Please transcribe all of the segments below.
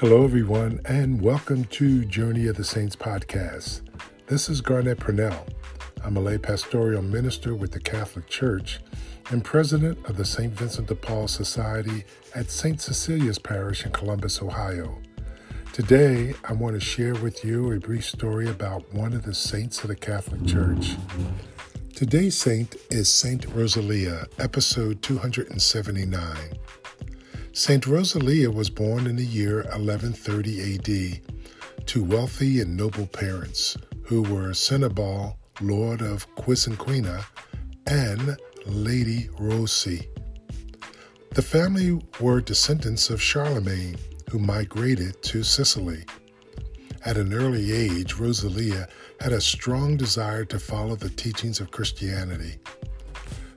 Hello, everyone, and welcome to Journey of the Saints podcast. This is Garnet Purnell. I'm a lay pastoral minister with the Catholic Church and president of the Saint Vincent de Paul Society at Saint Cecilia's Parish in Columbus, Ohio. Today, I want to share with you a brief story about one of the saints of the Catholic Church. Today's saint is Saint Rosalia, episode 279. Saint Rosalia was born in the year 1130 AD to wealthy and noble parents who were Cinnabal, Lord of Quisinquina, and Lady Rosi. The family were descendants of Charlemagne, who migrated to Sicily. At an early age, Rosalia had a strong desire to follow the teachings of Christianity.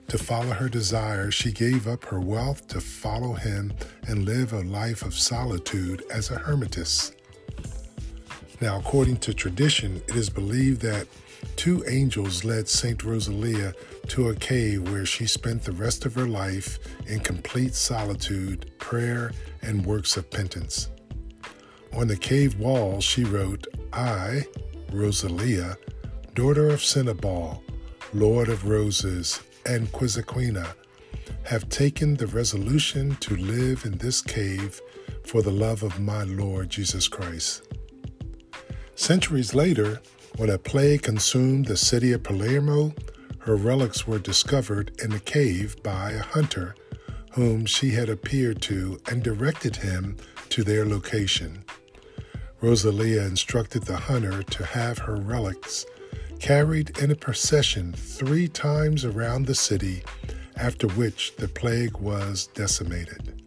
To follow her desire, she gave up her wealth to follow him and live a life of solitude as a hermitess. Now, according to tradition, it is believed that two angels led Saint Rosalia to a cave where she spent the rest of her life in complete solitude, prayer, and works of penance. On the cave wall, she wrote, "I, Rosalia, daughter of Cinnabal, Lord of Roses, and Quisinquina, have taken the resolution to live in this cave for the love of my Lord Jesus Christ." Centuries later, when a plague consumed the city of Palermo, her relics were discovered in a cave by a hunter whom she had appeared to and directed him to their location. Rosalia instructed the hunter to have her relics carried in a procession 3 times around the city, after which the plague was decimated.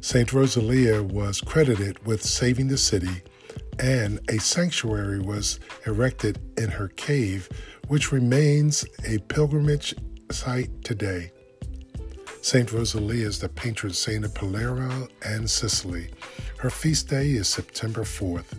Saint Rosalia was credited with saving the city, and a sanctuary was erected in her cave, which remains a pilgrimage site today. Saint Rosalia is the patron saint of Palermo and Sicily. Her feast day is September 4th.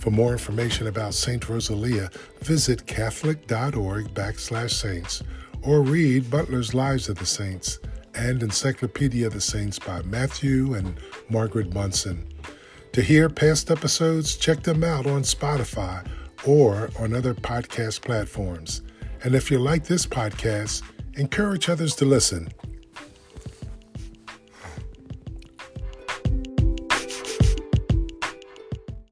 For more information about Saint Rosalia, visit catholic.org/saints or read Butler's Lives of the Saints and Encyclopedia of the Saints by Matthew and Margaret Munson. To hear past episodes, check them out on Spotify or on other podcast platforms. And if you like this podcast, encourage others to listen.